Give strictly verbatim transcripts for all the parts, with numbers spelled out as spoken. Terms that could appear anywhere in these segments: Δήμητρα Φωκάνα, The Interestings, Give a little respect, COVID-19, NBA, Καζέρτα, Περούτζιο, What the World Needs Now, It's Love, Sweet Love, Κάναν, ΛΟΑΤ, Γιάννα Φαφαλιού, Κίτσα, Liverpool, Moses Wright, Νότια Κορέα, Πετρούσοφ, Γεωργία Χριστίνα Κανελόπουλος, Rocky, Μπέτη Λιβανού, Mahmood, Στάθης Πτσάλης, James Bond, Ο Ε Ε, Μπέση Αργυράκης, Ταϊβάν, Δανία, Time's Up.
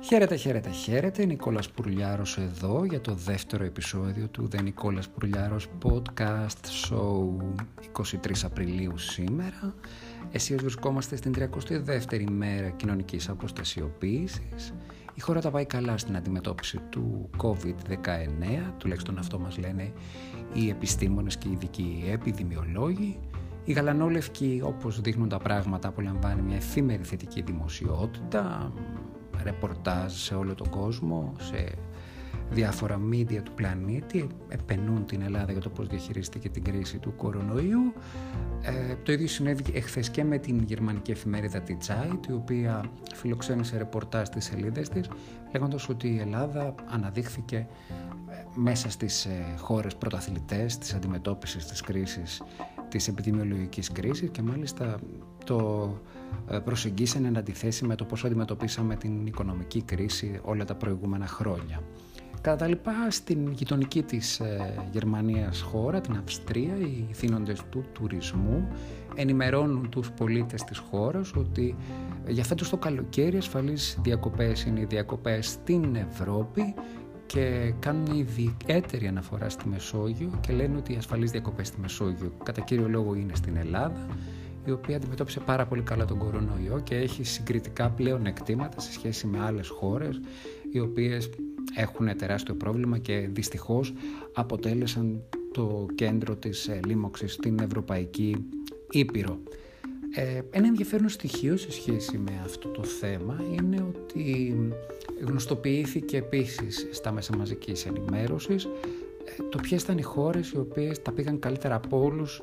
Χαίρετε, χαίρετε, χαίρετε. Νικόλας Πουρλιάρος εδώ για το δεύτερο επεισόδιο του The Νικόλας Πουρλιάρος Podcast Show. εικοστή τρίτη Απριλίου σήμερα. Εσείς βρισκόμαστε στην τριακοστή δεύτερη μέρα κοινωνικής αποστασιοποίησης. Η χώρα τα πάει καλά στην αντιμετώπιση του κόβιντ δεκαεννέα, τουλάχιστον αυτό μας λένε οι επιστήμονες και οι ειδικοί επιδημιολόγοι. Η γαλανόλευκη, όπως δείχνουν τα πράγματα, απολαμβάνει μια εφήμερη θετική δημοσιότητα, ρεπορτάζ σε όλο τον κόσμο, σε διάφορα μίντια του πλανήτη, επενούν την Ελλάδα για το πώς διαχειρίστηκε την κρίση του κορονοϊού. Ε, το ίδιο συνέβη εχθές και με την γερμανική εφημερίδα The Tsai, η οποία φιλοξένησε ρεπορτάζ στις σελίδες της, λέγοντας ότι η Ελλάδα αναδείχθηκε μέσα στις χώρες πρωταθλητές της αντιμετώπισης της κρίσης, της επιδημιολογικής κρίσης, και μάλιστα το προσεγγίσανε εν αντιθέσει με το πώς αντιμετωπίσαμε την οικονομική κρίση όλα τα προηγούμενα χρόνια. Κατά τα λοιπά, στην γειτονική της ε, Γερμανίας χώρα, την Αυστρία, οι θύνοντες του τουρισμού ενημερώνουν τους πολίτες της χώρας ότι για φέτος το καλοκαίρι ασφαλείς διακοπές είναι οι διακοπές στην Ευρώπη, και κάνουν ιδιαίτερη αναφορά στη Μεσόγειο και λένε ότι οι ασφαλείς διακοπές στη Μεσόγειο κατά κύριο λόγο είναι στην Ελλάδα, η οποία αντιμετώπισε πάρα πολύ καλά τον κορονοϊό και έχει συγκριτικά πλέον εκτήματα σε σχέση με άλλες χώρες, οι οποίες έχουν τεράστιο πρόβλημα και δυστυχώς αποτέλεσαν το κέντρο της λίμωξης στην Ευρωπαϊκή Ήπειρο. Ε, ένα ενδιαφέρον στοιχείο σε σχέση με αυτό το θέμα είναι ότι γνωστοποιήθηκε επίσης στα μέσα μαζικής ενημέρωσης το ποιες ήταν οι χώρες οι οποίες τα πήγαν καλύτερα από όλους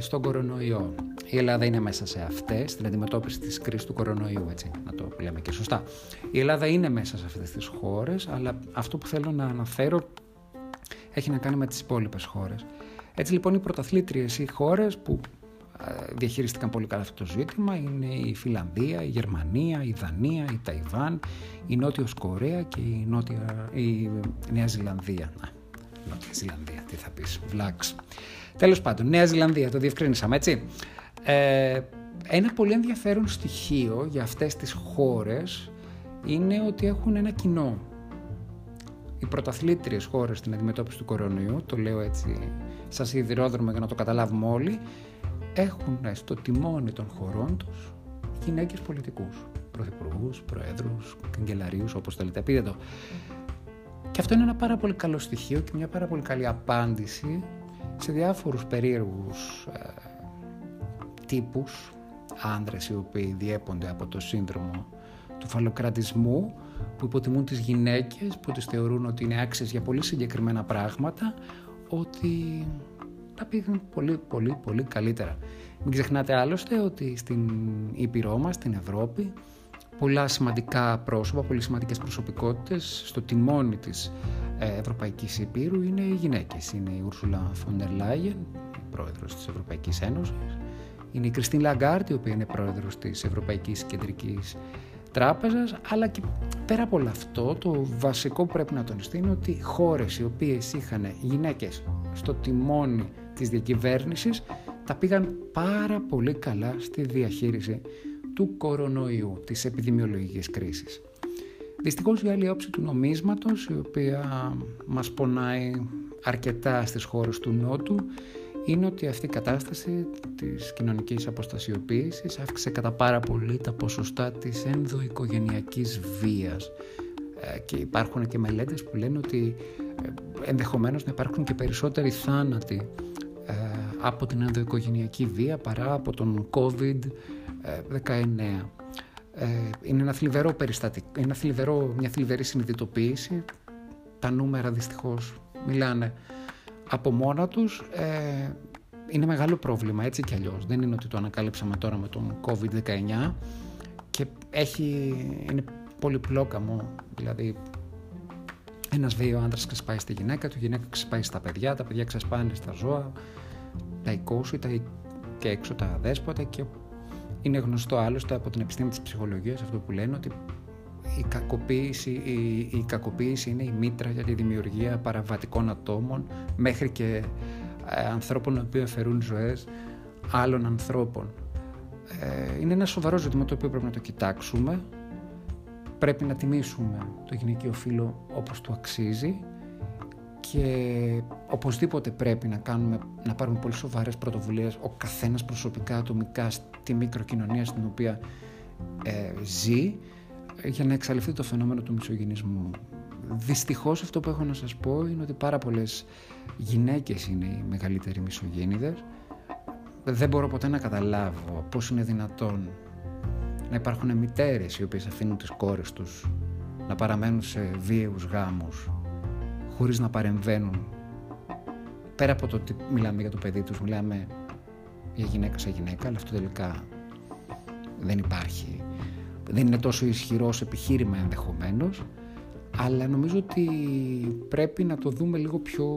στον κορονοϊό. Η Ελλάδα είναι μέσα σε αυτές, στην αντιμετώπιση της κρίσης του κορονοϊού, έτσι, να το λέμε και σωστά. Η Ελλάδα είναι μέσα σε αυτές τις χώρες, αλλά αυτό που θέλω να αναφέρω έχει να κάνει με τις υπόλοιπες χώρες. Έτσι λοιπόν, οι πρωταθλήτριες, οι χώρες που διαχειρίστηκαν πολύ καλά αυτό το ζήτημα, είναι η Φινλανδία, η Γερμανία, η Δανία, η Ταϊβάν, η Νότια Κορέα και η, Νότια, η Νέα Ζηλανδία. Νότια Ζηλανδία, τι θα πεις, βλάξ. Τέλος πάντων, Νέα Ζηλανδία, το διευκρίνησαμε, έτσι. Ε, ένα πολύ ενδιαφέρον στοιχείο για αυτές τις χώρες είναι ότι έχουν ένα κοινό. Οι πρωταθλήτριες χώρες στην αντιμετώπιση του κορονοϊού, το λέω έτσι σαν σιδηρόδρομο για να το καταλάβουμε όλοι, έχουν στο τιμόνι των χωρών τους γυναίκες πολιτικούς, πρωθυπουργούς, προέδρους, καγκελαρίους, όπως θέλετε, πείτε το. Και αυτό είναι ένα πάρα πολύ καλό στοιχείο και μια πάρα πολύ καλή απάντηση σε διάφορους περίεργους ε, τύπους, άνδρες οι οποίοι διέπονται από το σύνδρομο του φαλοκρατισμού, που υποτιμούν τις γυναίκες, που τις θεωρούν ότι είναι άξιες για πολύ συγκεκριμένα πράγματα, ότι τα πήγαν πολύ πολύ πολύ καλύτερα. Μην ξεχνάτε άλλωστε ότι στην Ήπειρό μας, στην Ευρώπη, πολλά σημαντικά πρόσωπα, πολύ σημαντικές προσωπικότητες στο τιμόνι της Ευρωπαϊκής Υπήρου είναι οι γυναίκες. Είναι η Ursula von der Leyen, η πρόεδρος της Ευρωπαϊκής Ένωσης. Είναι η Christine Lagarde, η οποία είναι πρόεδρος της Ευρωπαϊκής Κεντρικής Τράπεζας. Αλλά και πέρα από αυτό, το βασικό που πρέπει να τονιστεί είναι ότι χώρες οι οποίες είχαν γυναίκες στο τιμόνι της διακυβέρνησης τα πήγαν πάρα πολύ καλά στη διαχείριση του κορονοϊού, της επιδημιολογικής κρίσης. Δυστυχώς, η άλλη όψη του νομίσματος, η οποία μας πονάει αρκετά στις χώρες του Νότου, είναι ότι αυτή η κατάσταση της κοινωνικής αποστασιοποίησης αύξησε κατά πάρα πολύ τα ποσοστά της ενδοοικογενειακής βίας, και υπάρχουν και μελέτες που λένε ότι ενδεχομένως να υπάρχουν και περισσότεροι θάνατοι από την ενδοοικογενειακή βία παρά από τον κόβιντ δεκαεννέα. Είναι ένα θλιβερό περιστατικό, ένα θλιβερό, μια θλιβερή συνειδητοποίηση. Τα νούμερα δυστυχώς μιλάνε από μόνα τους. Είναι μεγάλο πρόβλημα έτσι κι αλλιώς. Δεν είναι ότι το ανακάλυψαμε τώρα με τον κόβιντ δεκαεννέα και έχει, είναι πολυπλόκαμο, δηλαδή ένας βίαιο άντρας ξεσπάει στη γυναίκα του, η γυναίκα ξεσπάει στα παιδιά, τα παιδιά ξεσπάνε στα ζώα, τα οικόσου τα... και έξω τα δέσποτα, και είναι γνωστό άλλωστε από την επιστήμη της ψυχολογίας αυτό που λένε, ότι η κακοποίηση, η, η κακοποίηση είναι η μήτρα για τη δημιουργία παραβατικών ατόμων, μέχρι και ε, ανθρώπων οι οποίοι αφαιρούν ζωές άλλων ανθρώπων. Ε, είναι ένα σοβαρό ζήτημα το οποίο πρέπει να το κοιτάξουμε. Πρέπει να τιμήσουμε το γυναικείο φύλο όπως του αξίζει και οπωσδήποτε πρέπει να, κάνουμε, να πάρουμε πολύ σοβαρές πρωτοβουλίες ο καθένας προσωπικά, ατομικά, στη μικροκοινωνία στην οποία ε, ζει, για να εξαλειφθεί το φαινόμενο του μισογυνισμού. Δυστυχώς αυτό που έχω να σας πω είναι ότι πάρα πολλές γυναίκες είναι οι μεγαλύτεροι μισογύνηδες. Δεν μπορώ ποτέ να καταλάβω πώς είναι δυνατόν να υπάρχουν μητέρες οι οποίες αφήνουν τις κόρες τους να παραμένουν σε βίαιους γάμους χωρίς να παρεμβαίνουν. Πέρα από το ότι μιλάμε για το παιδί τους, μιλάμε για γυναίκα σε γυναίκα, αλλά αυτό τελικά δεν υπάρχει. Δεν είναι τόσο ισχυρό επιχείρημα ενδεχομένως, αλλά νομίζω ότι πρέπει να το δούμε λίγο πιο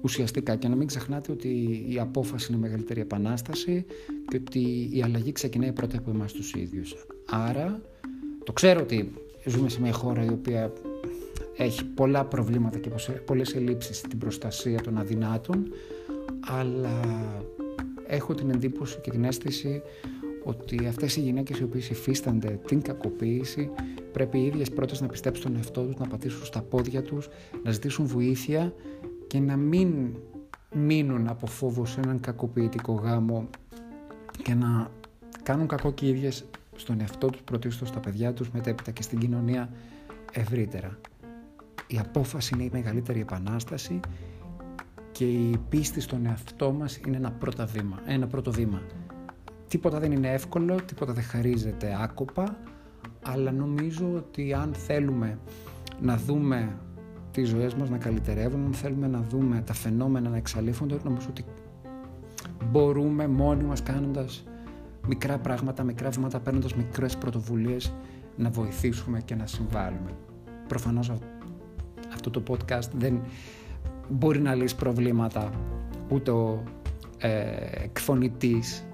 ουσιαστικά και να μην ξεχνάτε ότι η απόφαση είναι η μεγαλύτερη επανάσταση και ότι η αλλαγή ξεκινάει πρώτα από εμάς τους ίδιους. Άρα, το ξέρω ότι ζούμε σε μια χώρα η οποία έχει πολλά προβλήματα και πολλές ελλείψεις στην προστασία των αδυνάτων, αλλά έχω την εντύπωση και την αίσθηση ότι αυτές οι γυναίκες οι οποίες υφίστανται την κακοποίηση πρέπει οι ίδιες πρώτες να πιστέψουν τον εαυτό τους, να πατήσουν στα πόδια τους, να ζητήσουν βοήθεια και να μην μείνουν από φόβο σε έναν κακοποιητικό γάμο και να κάνουν κακό και οι ίδιες στον εαυτό τους, πρωτίστως στα παιδιά τους, μετέπειτα και στην κοινωνία ευρύτερα. Η απόφαση είναι η μεγαλύτερη επανάσταση και η πίστη στον εαυτό μας είναι ένα πρώτο βήμα. Ένα πρώτο βήμα. Τίποτα δεν είναι εύκολο, τίποτα δεν χαρίζεται άκοπα, αλλά νομίζω ότι αν θέλουμε να δούμε τις ζωές μας να καλυτερεύουν, αν θέλουμε να δούμε τα φαινόμενα να εξαλείφονται, νομίζω ότι μπορούμε μόνοι μας, κάνοντας μικρά πράγματα, μικρά βήματα, παίρνοντας μικρές πρωτοβουλίες, να βοηθήσουμε και να συμβάλλουμε. Προφανώς αυτό το podcast δεν μπορεί να λύσει προβλήματα, ούτε ο ε, εκφωνητής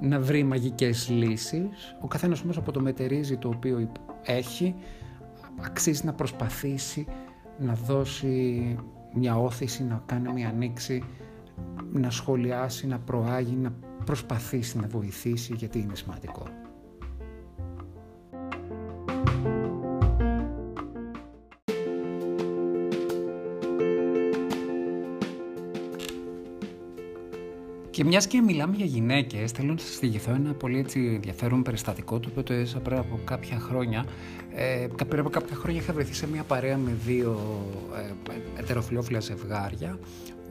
να βρει μαγικές λύσεις. Ο καθένας όμως από το μετερίζει το οποίο έχει αξίζει να προσπαθήσει να δώσει μια όθηση, να κάνει μια ανοίξη, να σχολιάσει, να προάγει, να προσπαθήσει να βοηθήσει, γιατί είναι σημαντικό. Και μιας και μιλάμε για γυναίκες, θέλω να σας διηγηθώ ένα πολύ έτσι ενδιαφέρον περιστατικό, το οποίο το έζησα πριν από κάποια χρόνια. Ε, πριν από κάποια χρόνια είχα βρεθεί σε μια παρέα με δύο ε, ετεροφιλόφιλα ζευγάρια,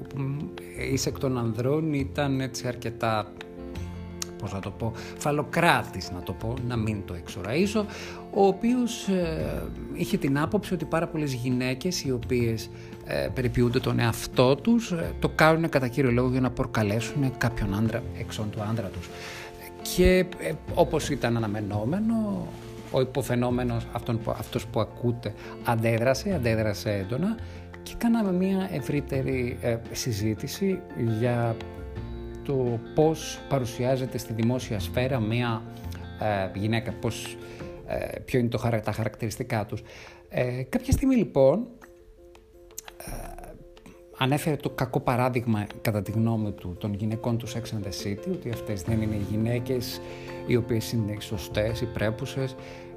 όπου η εις εκ των ανδρών ήταν έτσι αρκετά, πώς να το πω, φαλοκράτης να το πω, να μην το εξοραίσω, ο οποίος ε, είχε την άποψη ότι πάρα πολλές γυναίκες οι οποίες ε, περιποιούνται τον εαυτό τους ε, το κάνουν κατά κύριο λόγο για να προκαλέσουν κάποιον άντρα εξών του άντρα τους. Και ε, όπως ήταν αναμενόμενο, ο υποφαινόμενος αυτόν, αυτός που ακούτε αντέδρασε, αντέδρασε έντονα και κάναμε μια ευρύτερη ε, συζήτηση για το πώς παρουσιάζεται στη δημόσια σφαίρα μία ε, γυναίκα, πώς, ε, ποιο είναι το χαρα, τα χαρακτηριστικά τους. Ε, κάποια στιγμή λοιπόν ε, ανέφερε το κακό παράδειγμα κατά τη γνώμη του των γυναικών του Sex and the City, ότι αυτές δεν είναι οι γυναίκες οι οποίες είναι οι σωστές, οι πρέπουσες,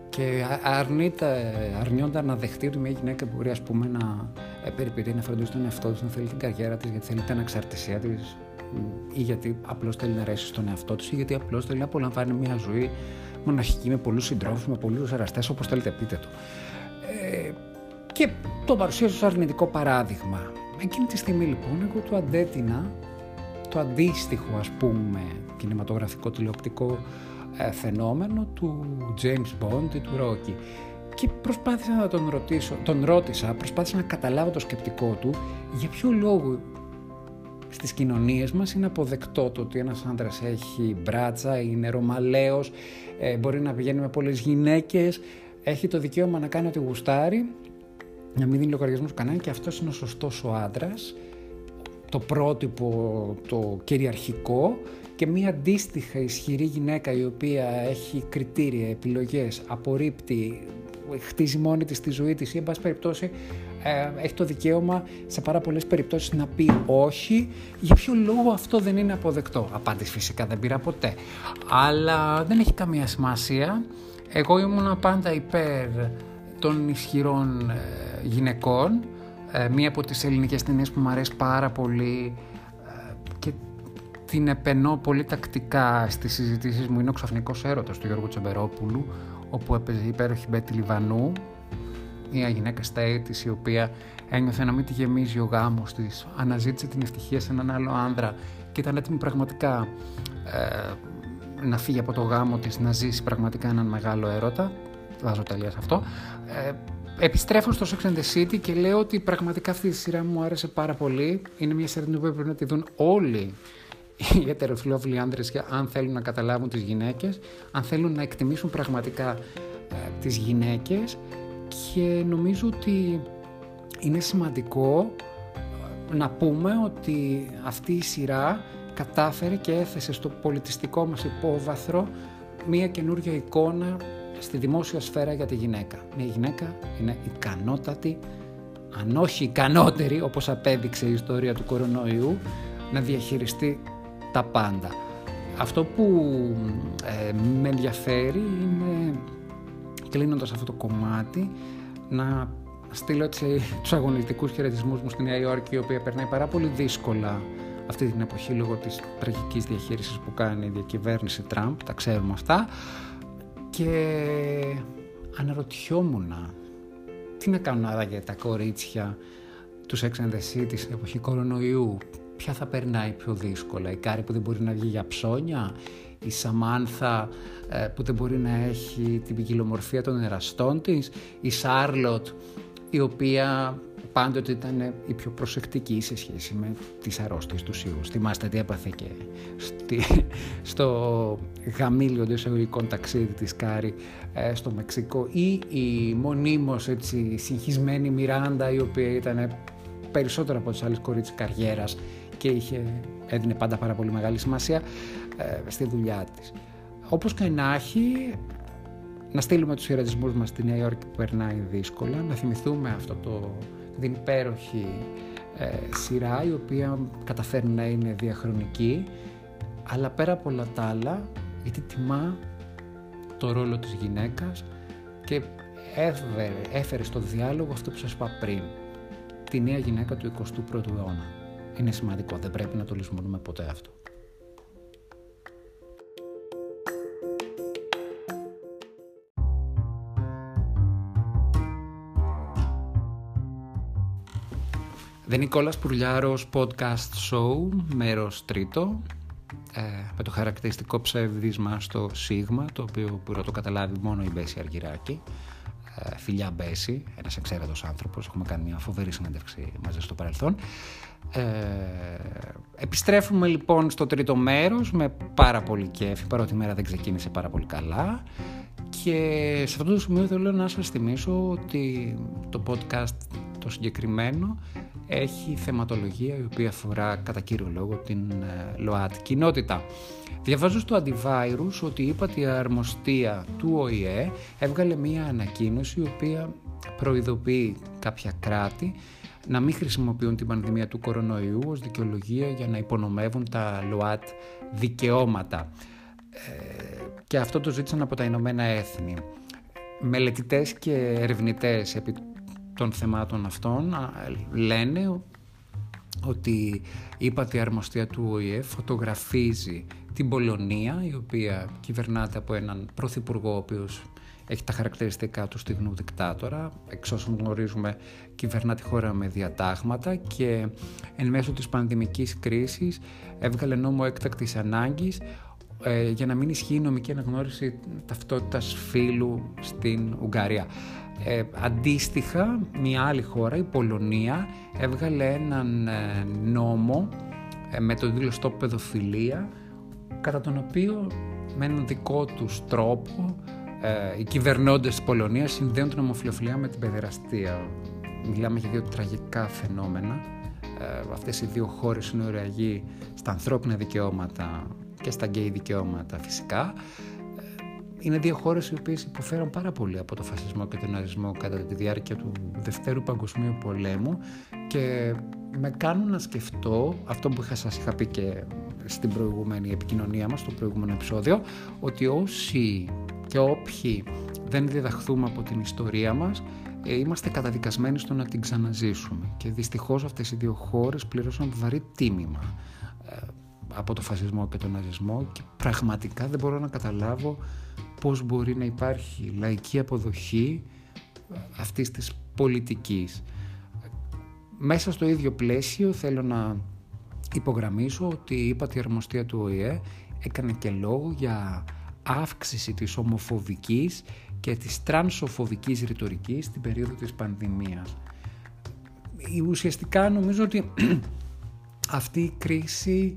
και αρνείται, αρνιόνταν να δεχτεί ότι μια γυναίκα μπορεί ας πούμε να περιποιηθεί, να φροντίζει τον εαυτό της, να θέλει την καριέρα της γιατί θέλει την αναξαρτησία της, ή γιατί απλώς θέλει να αρέσει στον εαυτό του, ή γιατί απλώς θέλει να απολαμβάνει μια ζωή μοναχική με πολλούς συντρόφους, με πολλούς εραστές, όπως θέλετε πείτε του. Ε, και το παρουσίασε ως αρνητικό παράδειγμα. Εκείνη τη στιγμή λοιπόν εγώ του αντέτεινα το αντίστοιχο ας πούμε κινηματογραφικό τηλεοπτικό ε, φαινόμενο του James Bond ή του Rocky. Και προσπάθησα να τον ρωτήσω, τον ρώτησα, προσπάθησα να καταλάβω το σκεπτικό του για ποιο λόγο στις κοινωνίες μας είναι αποδεκτό το ότι ένας άντρας έχει μπράτσα, είναι ρωμαλαίος, μπορεί να πηγαίνει με πολλές γυναίκες, έχει το δικαίωμα να κάνει ό,τι γουστάρει, να μην δίνει λογαριασμούς κανέναν, και αυτός είναι ο σωστός ο άντρας, το πρότυπο, το κυριαρχικό, και μία αντίστοιχα ισχυρή γυναίκα η οποία έχει κριτήρια, επιλογές, απορρίπτει, χτίζει μόνη της τη ζωή της ή εν πάση περιπτώσει ε, έχει το δικαίωμα σε πάρα πολλές περιπτώσεις να πει όχι. Για ποιο λόγο αυτό δεν είναι αποδεκτό? Απάντηση φυσικά δεν πήρα ποτέ. Αλλά δεν έχει καμία σημασία. Εγώ ήμουν πάντα υπέρ των ισχυρών ε, γυναικών. Ε, μία από τις ελληνικές ταινίες που μου αρέσει πάρα πολύ ε, και την επενώ πολύ τακτικά στις συζητήσεις μου είναι ο Ξαφνικός Έρωτας του Γιώργου Τσεμπερόπουλου, όπου έπαιζε η υπέροχη Μπέτη Λιβανού, μια γυναίκα στα έτη, η οποία ένιωθε να μην τη γεμίζει ο γάμος της, αναζήτησε την ευτυχία σε έναν άλλο άνδρα και ήταν έτοιμη πραγματικά ε, να φύγει από το γάμο της, να ζήσει πραγματικά έναν μεγάλο έρωτα. Βάζω τελεία σε αυτό. Ε, Επιστρέφω στο Sex and the City και λέω ότι πραγματικά αυτή τη σειρά μου άρεσε πάρα πολύ. Είναι μια σειρά που πρέπει να τη δουν όλοι οι ετεροφιλόφιλοι άντρες, αν θέλουν να καταλάβουν τις γυναίκες, αν θέλουν να εκτιμήσουν πραγματικά ε, τις γυναίκες, και νομίζω ότι είναι σημαντικό να πούμε ότι αυτή η σειρά κατάφερε και έθεσε στο πολιτιστικό μας υπόβαθρο μια καινούργια εικόνα στη δημόσια σφαίρα για τη γυναίκα. Μια γυναίκα είναι ικανότατη, αν όχι ικανότερη, όπως απέδειξε η ιστορία του κορονοϊού, να διαχειριστεί τα πάντα. Αυτό που ε, με ενδιαφέρει είναι, κλείνοντας αυτό το κομμάτι, να στείλω έτσι τους αγωνιστικούς χαιρετισμούς μου στη Νέα Υόρκη, η οποία περνάει πάρα πολύ δύσκολα αυτή την εποχή λόγω της τραγικής διαχείρισης που κάνει η διακυβέρνηση Τραμπ, τα ξέρουμε αυτά. Και αναρωτιόμουν τι να κάνουν άραγε τα κορίτσια του Sex and the City στην εποχή κορονοϊού. Ποια θα περνάει πιο δύσκολα? Η Κάρη που δεν μπορεί να βγει για ψώνια, η Σαμάνθα που δεν μπορεί να έχει την ποικιλομορφία των εραστών της, η Σάρλοτ η οποία πάντοτε ήταν η πιο προσεκτική σε σχέση με τις αρρώστιες του Σίου. Θυμάστε τι έπαθε και στη, στο γαμήλιο των εισαγωγικών ταξίδι της Κάρη στο Μεξικό, ή η μονίμως έτσι συγχυσμένη Μιράντα, η οποία ήταν περισσότερο από τις άλλες κορίτσες καριέρας και είχε, έδινε πάντα πάρα πολύ μεγάλη σημασία ε, στη δουλειά της. Όπως και να έχει, να στείλουμε τους χαιρετισμούς μας στη Νέα Υόρκη που περνάει δύσκολα, να θυμηθούμε αυτό το, την υπέροχη ε, σειρά, η οποία καταφέρνει να είναι διαχρονική, αλλά πέρα από όλα τα άλλα, γιατί τιμά το ρόλο της γυναίκας και έφερε, έφερε στο διάλογο αυτό που σας είπα πριν, τη νέα γυναίκα του εικοστού πρώτου αιώνα. Είναι σημαντικό, δεν πρέπει να το λησμονούμε ποτέ αυτό. The Νικόλας Πουρλιάρος podcast show, μέρος τρίτο, ε, με το χαρακτηριστικό ψευδίσμα στο σίγμα, το οποίο μπορεί να το καταλάβει μόνο η Μπέση Αργυράκη. Ε, φιλιά Μπέση, ένας εξαίρετος άνθρωπος, έχουμε κάνει μια φοβερή συνέντευξη μαζί στο παρελθόν. Ε, επιστρέφουμε λοιπόν στο τρίτο μέρος με πάρα πολύ κέφι, παρότι η μέρα δεν ξεκίνησε πάρα πολύ καλά. Και σε αυτό το σημείο θέλω να σας θυμίσω ότι το podcast το συγκεκριμένο έχει θεματολογία η οποία αφορά κατά κύριο λόγο την ΛΟΑΤ κοινότητα. Διαβάζω στο Antivirus ότι η ύπατη αρμοστία του Ο Ε Ε έβγαλε μία ανακοίνωση η οποία προειδοποιεί κάποια κράτη να μην χρησιμοποιούν την πανδημία του κορονοϊού ως δικαιολογία για να υπονομεύουν τα ΛΟΑΤ δικαιώματα. Και αυτό το ζήτησαν από τα Ηνωμένα Έθνη. Μελετητές και ερευνητές επί των θεμάτων αυτών λένε ότι η ύπατη αρμοστία του Ο Ε Ε φωτογραφίζει την Πολωνία, η οποία κυβερνάται από έναν πρωθυπουργό ο οποίος έχει τα χαρακτηριστικά του στιγνού δικτάτορα. Εξ όσων γνωρίζουμε, κυβερνά τη χώρα με διατάγματα και εν μέσω της πανδημικής κρίσης έβγαλε νόμο έκτακτης ανάγκης για να μην ισχύει η νομική αναγνώριση ταυτότητας φύλου στην Ουγγαρία. Ε, αντίστοιχα, μια άλλη χώρα, η Πολωνία, έβγαλε έναν νόμο με το τίτλο «Στοπ παιδοφιλία», κατά τον οποίο με έναν δικό τους τρόπο ε, οι κυβερνώντες της Πολωνίας συνδέουν την ομοφυλοφιλία με την παιδεραστία. Μιλάμε για δύο τραγικά φαινόμενα. Ε, αυτές οι δύο χώρες είναι οριακοί στα ανθρώπινα δικαιώματα και στα γκέι δικαιώματα φυσικά. Είναι δύο χώρες οι οποίες υποφέραν πάρα πολύ από το φασισμό και τον ναζισμό κατά τη διάρκεια του Δευτέρου Παγκοσμίου Πολέμου και με κάνουν να σκεφτώ αυτό που είχα, σας είχα πει και στην προηγούμενη επικοινωνία μας, στο προηγούμενο επεισόδιο, ότι όσοι και όποιοι δεν διδαχθούμε από την ιστορία μας, είμαστε καταδικασμένοι στο να την ξαναζήσουμε. Και δυστυχώς αυτές οι δύο χώρες πλήρωσαν βαρύ τίμημα από το φασισμό και τον ναζισμό, και πραγματικά δεν μπορώ να καταλάβω πώς μπορεί να υπάρχει λαϊκή αποδοχή αυτής της πολιτικής. Μέσα στο ίδιο πλαίσιο θέλω να υπογραμμίσω ότι η ύπατη αρμοστία του Ο Ε Ε έκανε και λόγο για αύξηση της ομοφοβικής και της τρανσοφοβικής ρητορικής στην περίοδο της πανδημίας. Ουσιαστικά νομίζω ότι αυτή η κρίση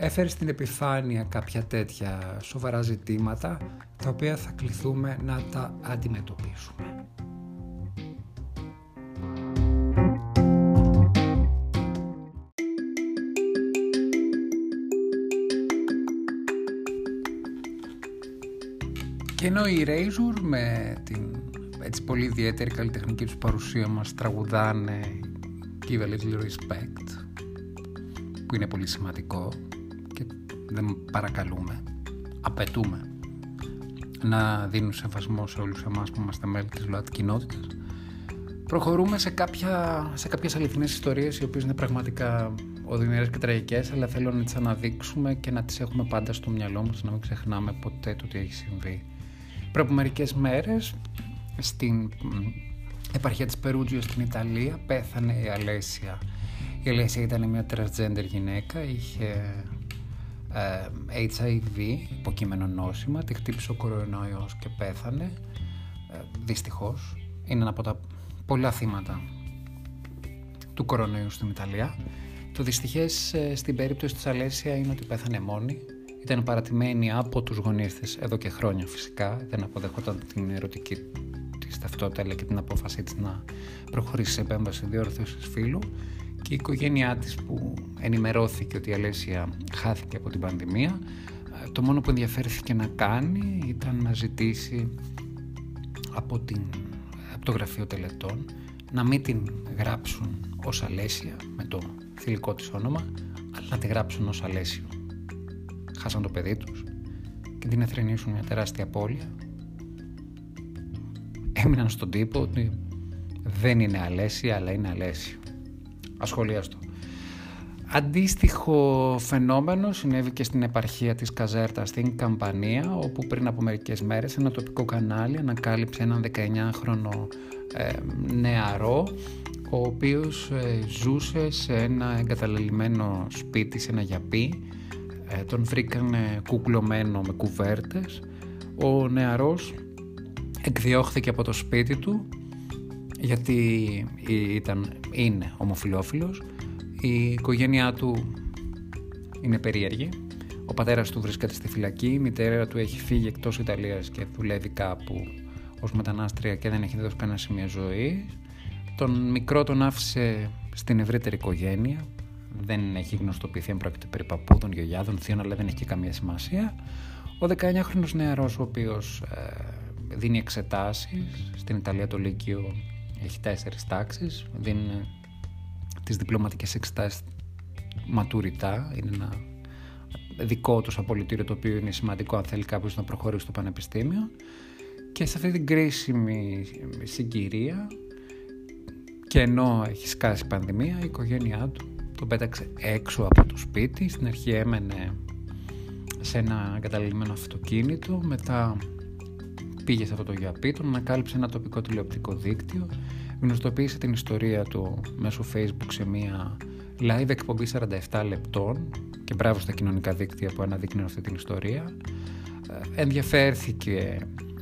έφερε στην επιφάνεια κάποια τέτοια σοβαρά ζητήματα, τα οποία θα κληθούμε να τα αντιμετωπίσουμε. Και ενώ οι Razors με την έτσι πολύ ιδιαίτερη καλλιτεχνική τους παρουσία μας τραγουδάνε Give a little respect, που είναι πολύ σημαντικό και δεν παρακαλούμε, απαιτούμε να δίνουν σεβασμό σε όλους εμάς που είμαστε μέλη της ΛΟΑΤΚΙ κοινότητας, προχωρούμε σε, κάποια, σε κάποιες αληθινές ιστορίες, οι οποίες είναι πραγματικά οδυνηρές και τραγικές, αλλά θέλω να τις αναδείξουμε και να τις έχουμε πάντα στο μυαλό μας, να μην ξεχνάμε ποτέ το τι έχει συμβεί. Πριν από μερικές μέρες, στην επαρχία της Περούτζιο στην Ιταλία, πέθανε η Αλέσια. Η Αλέσια ήταν μια transgender γυναίκα, είχε ε, Έιτς Άι Βι, υποκείμενο νόσημα, τη χτύπησε ο κορονοϊός και πέθανε. Ε, δυστυχώς, είναι ένα από τα πολλά θύματα του κορονοϊού στην Ιταλία. Το δυστυχές ε, στην περίπτωση της Αλέσια είναι ότι πέθανε μόνη. Ήταν παρατημένη από τους γονείς της εδώ και χρόνια φυσικά, δεν αποδεχόταν την ερωτική της ταυτότητα αλλά και την απόφασή της να προχωρήσει σε επέμβαση διόρθωσης φύλου. Και η οικογένειά της, που ενημερώθηκε ότι η Αλέσια χάθηκε από την πανδημία, το μόνο που ενδιαφέρθηκε να κάνει ήταν να ζητήσει από, την, από το γραφείο τελετών να μην την γράψουν ως Αλέσια με το θηλυκό της όνομα, αλλά να τη γράψουν ως Αλέσιο. Χάσαν το παιδί τους και την εθρηνήσουν μια τεράστια απώλεια. Έμειναν στον τύπο ότι δεν είναι Αλέσια αλλά είναι Αλέσιο. Ασχολίαστο. Αντίστοιχο φαινόμενο συνέβη και στην επαρχία της Καζέρτα στην Καμπανία, όπου πριν από μερικές μέρες ένα τοπικό κανάλι ανακάλυψε έναν δεκαεννιάχρονο ε, νεαρό, ο οποίος ε, ζούσε σε ένα εγκαταλελειμμένο σπίτι, σε ένα γιαπί. Ε, τον βρήκαν κουκλωμένο με κουβέρτες. Ο νεαρός εκδιώχθηκε από το σπίτι του, γιατί ήταν, είναι ομοφυλόφιλος, η οικογένειά του είναι περίεργη, ο πατέρας του βρίσκεται στη φυλακή, η μητέρα του έχει φύγει εκτός Ιταλίας και δουλεύει κάπου ως μετανάστρια και δεν έχει δώσει κανένα σημείο ζωή. Τον μικρό τον άφησε στην ευρύτερη οικογένεια, δεν έχει γνωστοποιηθεί αν πρόκειται περί παππούδων, γιαγιάδων, θείων, αλλά δεν έχει και καμία σημασία. Ο δεκαεννιάχρονος νεαρός, ο οποίος ε, δίνει εξετάσεις στην Ιταλία, το Λύκειο, έχει τέσσερις τάξεις, δίνει τις διπλωματικές εξετάσεις ματουριτά, είναι ένα δικό τους απολυτήριο το οποίο είναι σημαντικό αν θέλει κάποιος να προχωρήσει στο πανεπιστήμιο. Και σε αυτή την κρίσιμη συγκυρία, και ενώ έχει σκάσει η πανδημία, η οικογένειά του τον πέταξε έξω από το σπίτι. Στην αρχή έμενε σε ένα εγκαταλειμμένο αυτοκίνητο, μετά πήγε σε αυτό το γιαπί, τον ανακάλυψε ένα τοπικό τηλεοπτικό δίκτυο, γνωστοποίησε την ιστορία του μέσω Facebook σε μια live εκπομπή σαράντα επτά λεπτών, και μπράβο στα κοινωνικά δίκτυα που αναδείκνουν αυτή την ιστορία. Ενδιαφέρθηκε,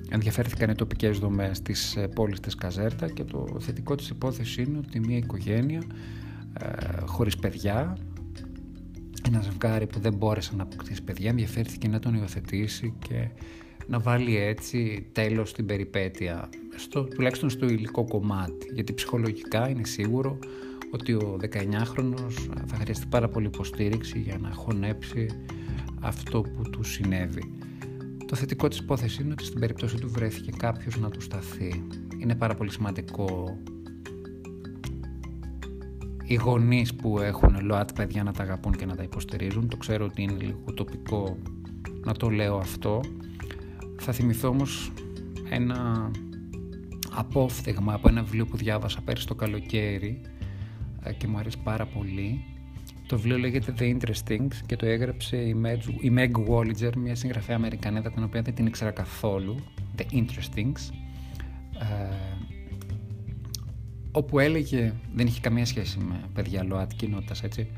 ενδιαφέρθηκαν οι τοπικές δομές της πόλης της Καζέρτα, και το θετικό της υπόθεση είναι ότι μια οικογένεια ε, χωρίς παιδιά, ένα ζευγάρι που δεν μπόρεσε να αποκτήσει παιδιά, ενδιαφέρθηκε να τον υιοθετήσει και να βάλει έτσι τέλος στην περιπέτεια, στο, τουλάχιστον στο υλικό κομμάτι, γιατί ψυχολογικά είναι σίγουρο ότι ο δεκαεννιάχρονος θα χρειαστεί πάρα πολύ υποστήριξη για να χωνέψει αυτό που του συνέβη. Το θετικό της υπόθεση είναι ότι στην περίπτωση του βρέθηκε κάποιος να του σταθεί. Είναι πάρα πολύ σημαντικό οι γονείς που έχουν ΛΟΑΤ παιδιά να τα αγαπούν και να τα υποστηρίζουν. Το ξέρω ότι είναι λίγο τοπικό να το λέω αυτό. Θα θυμηθώ όμως ένα απόφθεγμα από ένα βιβλίο που διάβασα πέρυσι το καλοκαίρι και μου αρέσει πάρα πολύ. Το βιβλίο λέγεται The Interestings και το έγραψε η Meg Wallinger, μια συγγραφέα Αμερικανέδα, την οποία δεν την ήξερα καθόλου. The Interestings, ε, όπου έλεγε, δεν είχε καμία σχέση με παιδιά ΛΟΑΤ κοινότητας, έτσι.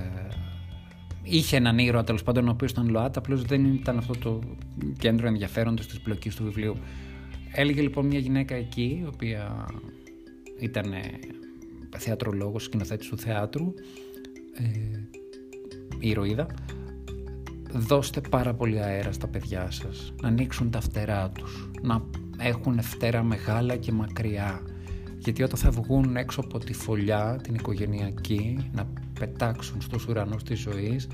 Ε, είχε έναν ήρωα, τέλος πάντων, ο οποίος ήταν ΛΟΑΤ, απλώς δεν ήταν αυτό το κέντρο ενδιαφέροντος της πλοκής του βιβλίου. Έλεγε λοιπόν μια γυναίκα εκεί, η οποία ήταν θεατρολόγος, σκηνοθέτης του θεάτρου, ε, ηρωίδα, δώστε πάρα πολύ αέρα στα παιδιά σας, να ανοίξουν τα φτερά τους, να έχουν φτερά μεγάλα και μακριά, γιατί όταν θα βγουν έξω από τη φωλιά, την οικογενειακή, να πετάξουν στους ουρανούς της ζωής,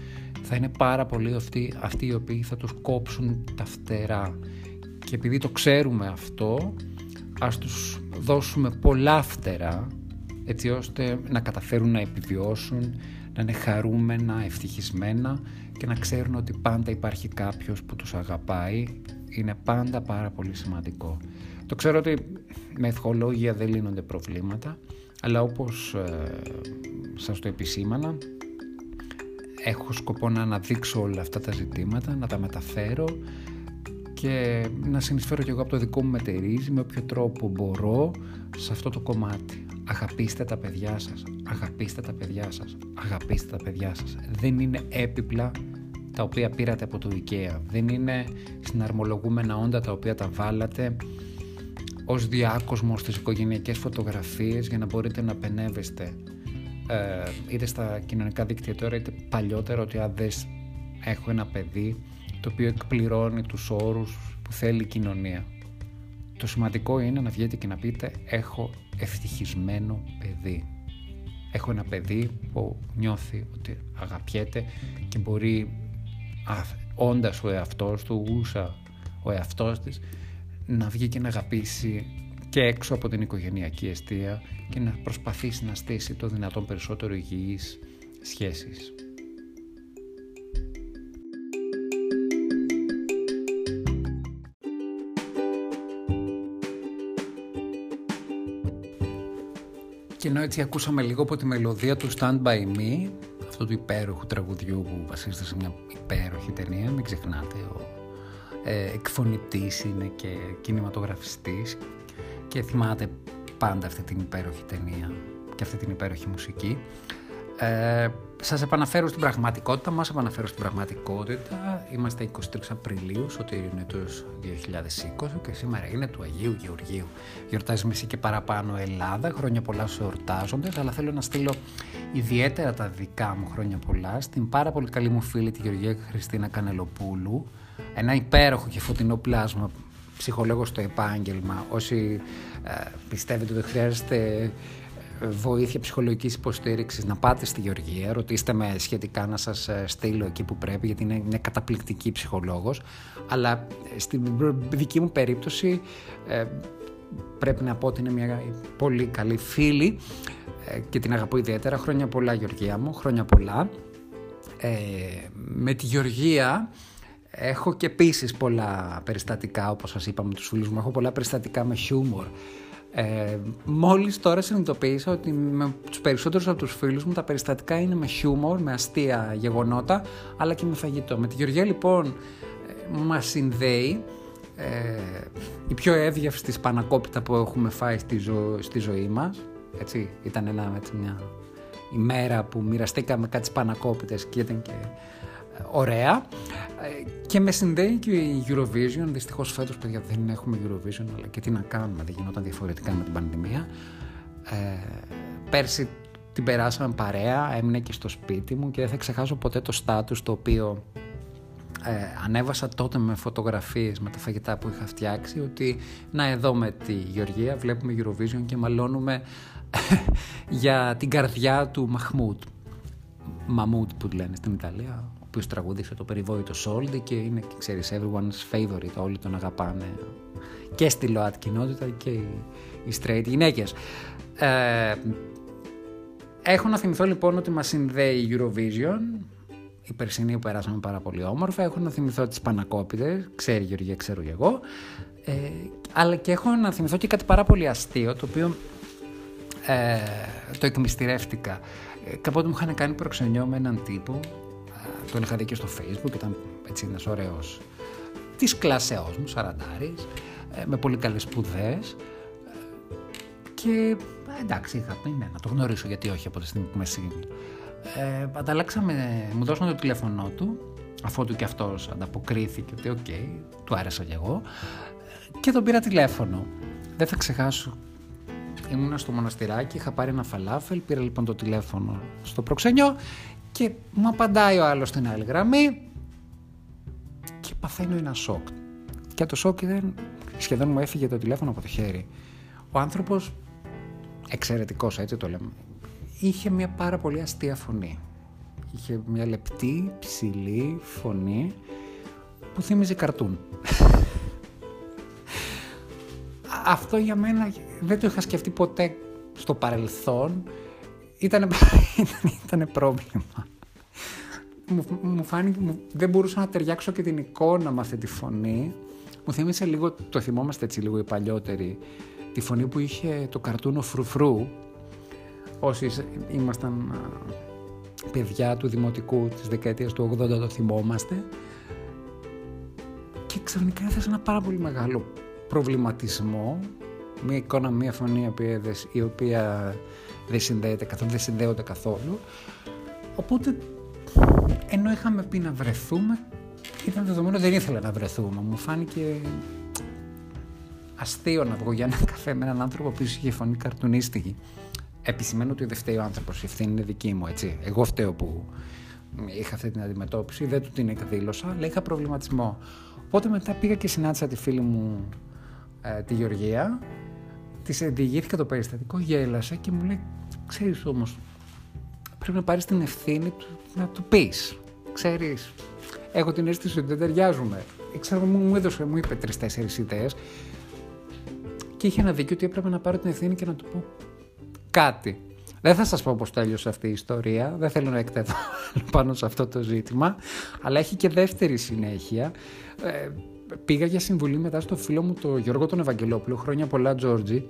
θα είναι πάρα πολλοί αυτοί, αυτοί οι οποίοι θα τους κόψουν τα φτερά. Και επειδή το ξέρουμε αυτό, ας τους δώσουμε πολλά φτερά, έτσι ώστε να καταφέρουν να επιβιώσουν, να είναι χαρούμενα, ευτυχισμένα και να ξέρουν ότι πάντα υπάρχει κάποιος που τους αγαπάει. Είναι πάντα πάρα πολύ σημαντικό. Το ξέρω ότι με ευχολόγια δεν λύνονται προβλήματα, αλλά όπως ε, σας το επισήμανα, έχω σκοπό να αναδείξω όλα αυτά τα ζητήματα, να τα μεταφέρω και να συνεισφέρω κι εγώ από το δικό μου μετερίζει, με όποιο τρόπο μπορώ, σε αυτό το κομμάτι. Αγαπήστε τα παιδιά σας, αγαπήστε τα παιδιά σας, αγαπήστε τα παιδιά σας. Δεν είναι έπιπλα τα οποία πήρατε από το IKEA, δεν είναι συναρμολογούμενα όντα τα οποία τα βάλατε ως διάκοσμο στις οικογενειακές φωτογραφίες για να μπορείτε να πενεύεστε. Ε, είτε στα κοινωνικά δίκτυα τώρα, είτε παλιότερα, ότι αν δες έχω ένα παιδί το οποίο εκπληρώνει τους όρους που θέλει η κοινωνία. Το σημαντικό είναι να βγείτε και να πείτε έχω ευτυχισμένο παιδί. Έχω ένα παιδί που νιώθει ότι αγαπιέται και μπορεί, όντας ο εαυτός του, ούσα ο εαυτός της, να βγει και να αγαπήσει και έξω από την οικογενειακή εστία και να προσπαθήσει να στήσει το δυνατόν περισσότερο υγιείς σχέσεις. Και ενώ έτσι ακούσαμε λίγο από τη μελωδία του Stand By Me, αυτού του υπέροχου τραγουδιού που βασίζεται σε μια υπέροχη ταινία, μην ξεχνάτε, ο ε, εκφωνητής είναι και κινηματογραφιστής και θυμάται πάντα αυτή την υπέροχη ταινία και αυτή την υπέροχη μουσική. Ε, σας επαναφέρω στην πραγματικότητα, μας επαναφέρω στην πραγματικότητα. Είμαστε εικοστή τρίτη Απριλίου, Σωτήρι είναι το δύο χιλιάδες είκοσι και σήμερα είναι του Αγίου Γεωργίου. Γιορτάζουμε εσύ και παραπάνω Ελλάδα, χρόνια πολλά σου εορτάζοντες, αλλά θέλω να στείλω ιδιαίτερα τα δικά μου χρόνια πολλά στην πάρα πολύ καλή μου φίλη τη Γεωργία Χριστίνα Κανελοπούλου, ένα υπέροχο και φωτεινό πλάσμα, ψυχολόγος στο επάγγελμα. Όσοι ε, πιστεύετε ότι χρειάζεστε βοήθεια ψυχολογικής υποστήριξης, να πάτε στη Γεωργία, ρωτήστε με σχετικά να σας στείλω εκεί που πρέπει, γιατί είναι, είναι καταπληκτική ψυχολόγος. Αλλά στην δική μου περίπτωση ε, πρέπει να πω ότι είναι μια πολύ καλή φίλη ε, και την αγαπώ ιδιαίτερα. Χρόνια πολλά Γεωργία μου, χρόνια πολλά. Ε, με τη Γεωργία έχω και επίσης πολλά περιστατικά, όπως σας είπα με τους φίλους μου, έχω πολλά περιστατικά με χιούμορ. Ε, μόλις τώρα συνειδητοποίησα ότι με τους περισσότερους από τους φίλους μου τα περιστατικά είναι με χιούμορ, με αστεία γεγονότα, αλλά και με φαγητό. Με τη Γεωργία λοιπόν ε, μας συνδέει ε, η πιο εύγευστη σπανακόπιτα που έχουμε φάει στη, ζω- στη ζωή μας. Έτσι, ήταν ένα, έτσι, μια ημέρα που μοιραστήκαμε κάτι σπανακόπιτες και ήταν και ωραία, και με συνδέει και η Eurovision. Δυστυχώς φέτος, παιδιά, δεν έχουμε Eurovision, αλλά και τι να κάνουμε, δεν γινόταν διαφορετικά με την πανδημία. Ε, πέρσι την περάσαμε παρέα, έμεινε και στο σπίτι μου και δεν θα ξεχάσω ποτέ το στάτους το οποίο ε, ανέβασα τότε με φωτογραφίες με τα φαγητά που είχα φτιάξει, ότι να, εδώ με τη Γεωργία βλέπουμε Eurovision και μαλώνουμε για την καρδιά του Mahmood, Mahmood που λένε στην Ιταλία, ο οποίος τραγούδισε το περιβόητο soldi και είναι, ξέρεις, everyone's favorite, όλοι τον αγαπάνε και στη ΛΟΑΤ κοινότητα και οι straight γυναίκες. Ε, Έχω να θυμηθώ λοιπόν ότι μας συνδέει η Eurovision, η περσινή που περάσαμε πάρα πολύ όμορφα. Έχω να θυμηθώ τις Πανακόπιτες, ξέρει η Γεωργία, ξέρω και εγώ. Ε, αλλά και έχω να θυμηθώ και κάτι πάρα πολύ αστείο, το οποίο ε, το εκμυστηρεύτηκα. Ε, κάποτε μου είχαν κάνει προξενιό με έναν τύπο, ε, τον είχα δει και στο Facebook, ήταν έτσι ένας ωραίος, της κλασσεώς μου, σαραντάρης, ε, με πολύ καλές σπουδές. Και εντάξει, είχα πει ναι, να το γνωρίσω, γιατί όχι, από τη στιγμή που με σύγει. Ε, ανταλλάξαμε, μου δώσαν το τηλέφωνό του, αφού του και αυτός ανταποκρίθηκε ότι οκ, okay, του άρεσα κι εγώ, και τον πήρα τηλέφωνο. Δεν θα ξεχάσω. Ήμουνα στο μοναστηράκι, είχα πάρει ένα φαλάφελ, πήρα λοιπόν το τηλέφωνο στο προξενιό και μου απαντάει ο άλλος στην άλλη γραμμή και παθαίνω ένα σοκ. Και το σοκ δεν, σχεδόν μου έφυγε το τηλέφωνο από το χέρι. Ο άνθρωπος, εξαιρετικός, έτσι το λέμε, είχε μια πάρα πολύ αστεία φωνή. Είχε μια λεπτή, ψηλή φωνή που θύμιζε καρτούν. Αυτό για μένα δεν το είχα σκεφτεί ποτέ στο παρελθόν. Ήτανε, ήτανε πρόβλημα. Μου, μου φάνηκε, μου, δεν μπορούσα να ταιριάξω και την εικόνα με αυτή τη φωνή. Μου θύμισε λίγο, το θυμόμαστε έτσι λίγο οι παλιότεροι, τη φωνή που είχε το καρτούνο Φρουφρού, όσοι ήμασταν παιδιά του δημοτικού της δεκαετίας του ογδόντα το θυμόμαστε. Και ξαφνικά έθεσε ένα πάρα πολύ μεγάλο προβληματισμό, μια εικόνα, μια φωνή η οποία δεν συνδέεται καθόλου, δεν συνδέονται καθόλου. Οπότε, ενώ είχαμε πει να βρεθούμε, ήταν δεδομένο δεν ήθελα να βρεθούμε. Μου φάνηκε αστείο να βγω για έναν καφέ με έναν άνθρωπο που είχε φωνή καρτουνίστικη. Επισημαίνω ότι δεν φταίει ο άνθρωπος, η ευθύνη είναι δική μου, έτσι. Εγώ φταίω που είχα αυτή την αντιμετώπιση, δεν του την εκδήλωσα, αλλά είχα προβληματισμό. Οπότε μετά πήγα και συνάντησα τη φίλη μου ε, τη Γεωργία, της διηγήθηκα το περιστατικό, γέλασε και μου λέει, ξέρεις όμως, πρέπει να πάρεις την ευθύνη του, να του πεις. Ξέρεις, έχω την αίσθηση ότι δεν ταιριάζουμε. Ξέρω, μου, μου έδωσε, μου είπε τρεις-τέσσερις ιδέες και είχε ένα δίκιο ότι έπρεπε να πάρω την ευθύνη και να του πω κάτι. Δεν θα σας πω πώς τέλειωσε αυτή η ιστορία, δεν θέλω να εκτεθώ πάνω σε αυτό το ζήτημα, αλλά έχει και δεύτερη συνέχεια. Ε, πήγα για συμβουλή μετά στο φίλο μου τον Γιώργο τον Ευαγγελόπουλο, χρόνια πολλά Τζόρτζι.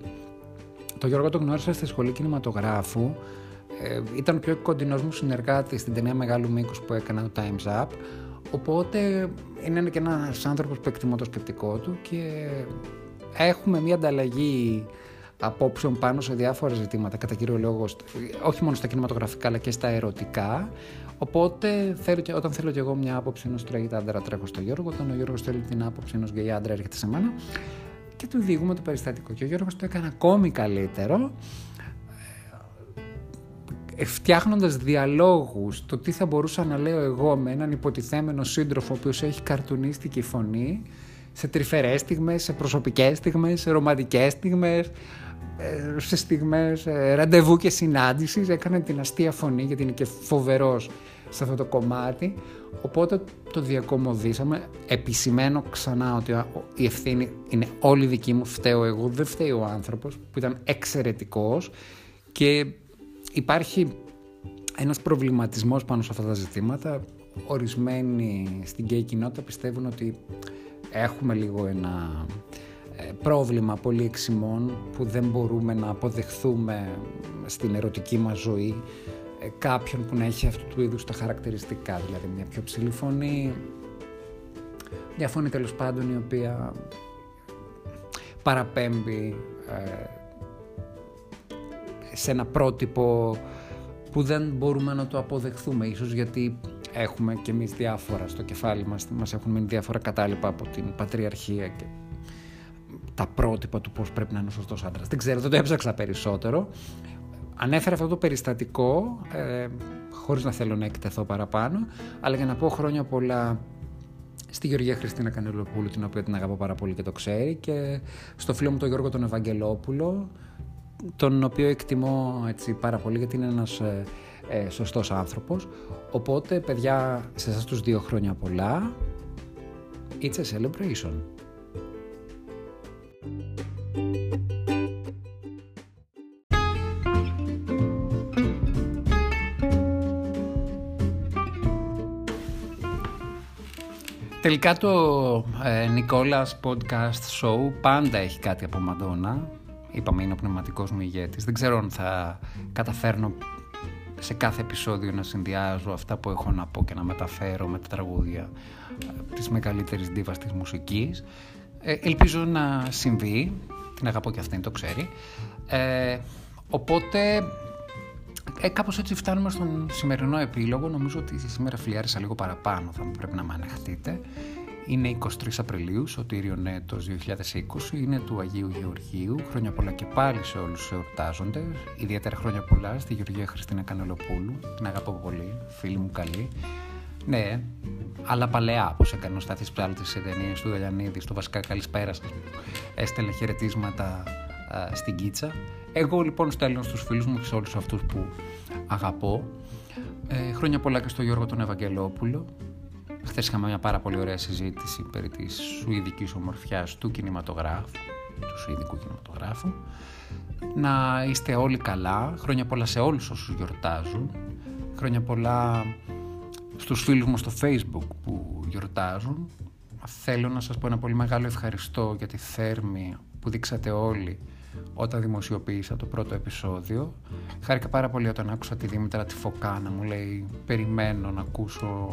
Το Γιώργο τον γνώρισα στη σχολή κινηματογράφου, ε, ήταν πιο κοντινός μου συνεργάτης στην ταινία Μεγάλου Μήκους που έκανα το Time's Up, οπότε είναι και ένας άνθρωπος που εκτιμώ το σκεπτικό του και έχουμε μια ανταλλαγή απόψεων πάνω σε διάφορα ζητήματα, κατά κύριο λόγο, όχι μόνο στα κινηματογραφικά αλλά και στα ερωτικά. Οπότε θέλω και, όταν θέλω και εγώ μια άποψη ενός τραγητ άντρα, τρέχω στο Γιώργο. Όταν ο Γιώργος θέλει την άποψη ενός γκέι άντρα, έρχεται σε μένα και του διηγούμε το περιστατικό. Και ο Γιώργος το έκανε ακόμη καλύτερο, φτιάχνοντας διαλόγους το τι θα μπορούσα να λέω εγώ με έναν υποτιθέμενο σύντροφο ο οποίος έχει καρτουνίστικη φωνή, σε τρυφερές στιγμές, σε προσωπικές στιγμές, σε ρομαντικές στιγμές, σε στιγμές ραντεβού και συνάντησης. Έκανε την αστεία φωνή, γιατί είναι και φοβερός σε αυτό το κομμάτι. Οπότε το διακομωδήσαμε. Επισημαίνω ξανά ότι η ευθύνη είναι όλη δική μου, φταίω εγώ, δεν φταίει ο άνθρωπος που ήταν εξαιρετικός και υπάρχει ένας προβληματισμός πάνω σε αυτά τα ζητήματα. Ορισμένοι στην γκέι κοινότητα πιστεύουν ότι έχουμε λίγο ένα πρόβλημα πολύ εξημών που δεν μπορούμε να αποδεχθούμε στην ερωτική μας ζωή κάποιον που να έχει αυτού του είδους τα χαρακτηριστικά, δηλαδή μια πιο ψηλή φωνή, μια φωνή τέλος πάντων η οποία παραπέμπει σε ένα πρότυπο που δεν μπορούμε να το αποδεχθούμε, ίσως γιατί έχουμε και εμείς διάφορα στο κεφάλι μας, μας έχουν μείνει διάφορα κατάλοιπα από την πατριαρχία και τα πρότυπα του πώς πρέπει να είναι ο σωστός άντρας. Δεν ξέρω, δεν το έψαξα περισσότερο. Ανέφερα αυτό το περιστατικό, ε, χωρίς να θέλω να εκτεθώ παραπάνω, αλλά για να πω χρόνια πολλά στη Γεωργία Χριστίνα Κανελοπούλου, την οποία την αγαπώ πάρα πολύ και το ξέρει, και στο φίλο μου τον Γιώργο τον Ευαγγελόπουλο, τον οποίο εκτιμώ έτσι πάρα πολύ, γιατί είναι ένας ε, ε, σωστός άνθρωπος. Οπότε, παιδιά, σε εσάς τους δύο χρόνια πολλά. It's a celebration. Τελικά το ε, Νικόλας podcast show πάντα έχει κάτι από Μαντόνα. Είπαμε, είναι ο πνευματικός μου ηγέτης. Δεν ξέρω αν θα καταφέρνω σε κάθε επεισόδιο να συνδυάζω αυτά που έχω να πω και να μεταφέρω με τα τραγούδια της μεγαλύτερης ντίβας της μουσικής. Ε, ελπίζω να συμβεί. Την αγαπώ και αυτήν, το ξέρει. Ε, οπότε... Ε, κάπως έτσι φτάνουμε στον σημερινό επίλογο. Νομίζω ότι σήμερα φιλιάρισα λίγο παραπάνω, θα μου πρέπει να με ανεχτείτε. Είναι εικοστή τρίτη Απριλίου, σωτήριον έτος δύο χιλιάδες είκοσι, είναι του Αγίου Γεωργίου. Χρόνια πολλά και πάλι σε όλους τους εορτάζοντες. Ιδιαίτερα χρόνια πολλά στη Γεωργία Χριστίνα Κανελοπούλου. Την αγαπώ πολύ, φίλη μου καλή. Ναι, αλλά παλαιά, όπως έκανε ο Στάθης Πτσάλης στις Ερδενίας του Δαλιανίδη, στο βασικά καλησπέρα σας, έστελνε χαιρετίσματα στην Κίτσα. Εγώ λοιπόν στέλνω στους φίλους μου και σε όλους αυτούς που αγαπώ. Ε, χρόνια πολλά και στο Γιώργο τον Ευαγγελόπουλο. Χθες είχαμε μια πάρα πολύ ωραία συζήτηση περί της σουηδικής ομορφιάς του κινηματογράφου, του σουηδικού κινηματογράφου. Να είστε όλοι καλά. Χρόνια πολλά σε όλους όσους γιορτάζουν. Χρόνια πολλά στους φίλους μου στο Facebook που γιορτάζουν. Θέλω να σας πω ένα πολύ μεγάλο ευχαριστώ για τη θέρμη που δείξατε όλοι όταν δημοσιοποίησα το πρώτο επεισόδιο. Χάρηκα πάρα πολύ όταν άκουσα τη Δήμητρα τη Φωκάνα. Μου λέει, περιμένω να ακούσω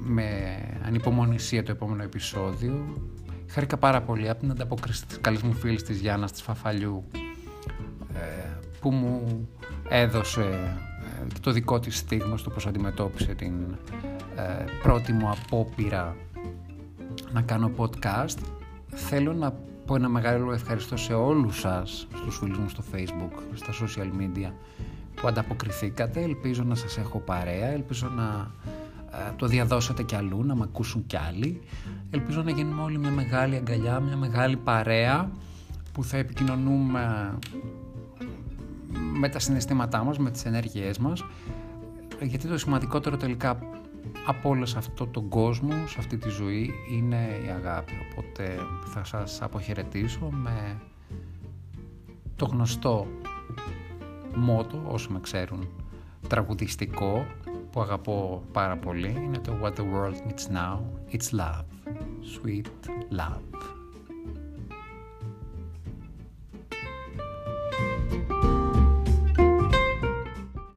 με ανυπομονησία το επόμενο επεισόδιο. Χάρηκα πάρα πολύ από την ανταπόκριση της καλής μου φίλης της Γιάννας της Φαφαλιού, που μου έδωσε το δικό της στίγμα στο πώς αντιμετώπισε την πρώτη μου απόπειρα να κάνω podcast. Θέλω να πω ένα μεγάλο ευχαριστώ σε όλους σας, στους φίλους μου στο Facebook, στα social media που ανταποκριθήκατε. Ελπίζω να σας έχω παρέα, ελπίζω να το διαδώσατε κι αλλού, να με ακούσουν κι άλλοι. Ελπίζω να γίνουμε όλοι μια μεγάλη αγκαλιά, μια μεγάλη παρέα που θα επικοινωνούμε με τα συναισθήματά μας, με τις ενέργειές μας, γιατί το σημαντικότερο τελικά από όλο αυτό τον κόσμο, σε αυτή τη ζωή, είναι η αγάπη. Οπότε θα σας αποχαιρετήσω με το γνωστό μότο, όσοι με ξέρουν, τραγουδιστικό, που αγαπώ πάρα πολύ. Είναι το What the World Needs Now. It's Love. Sweet Love.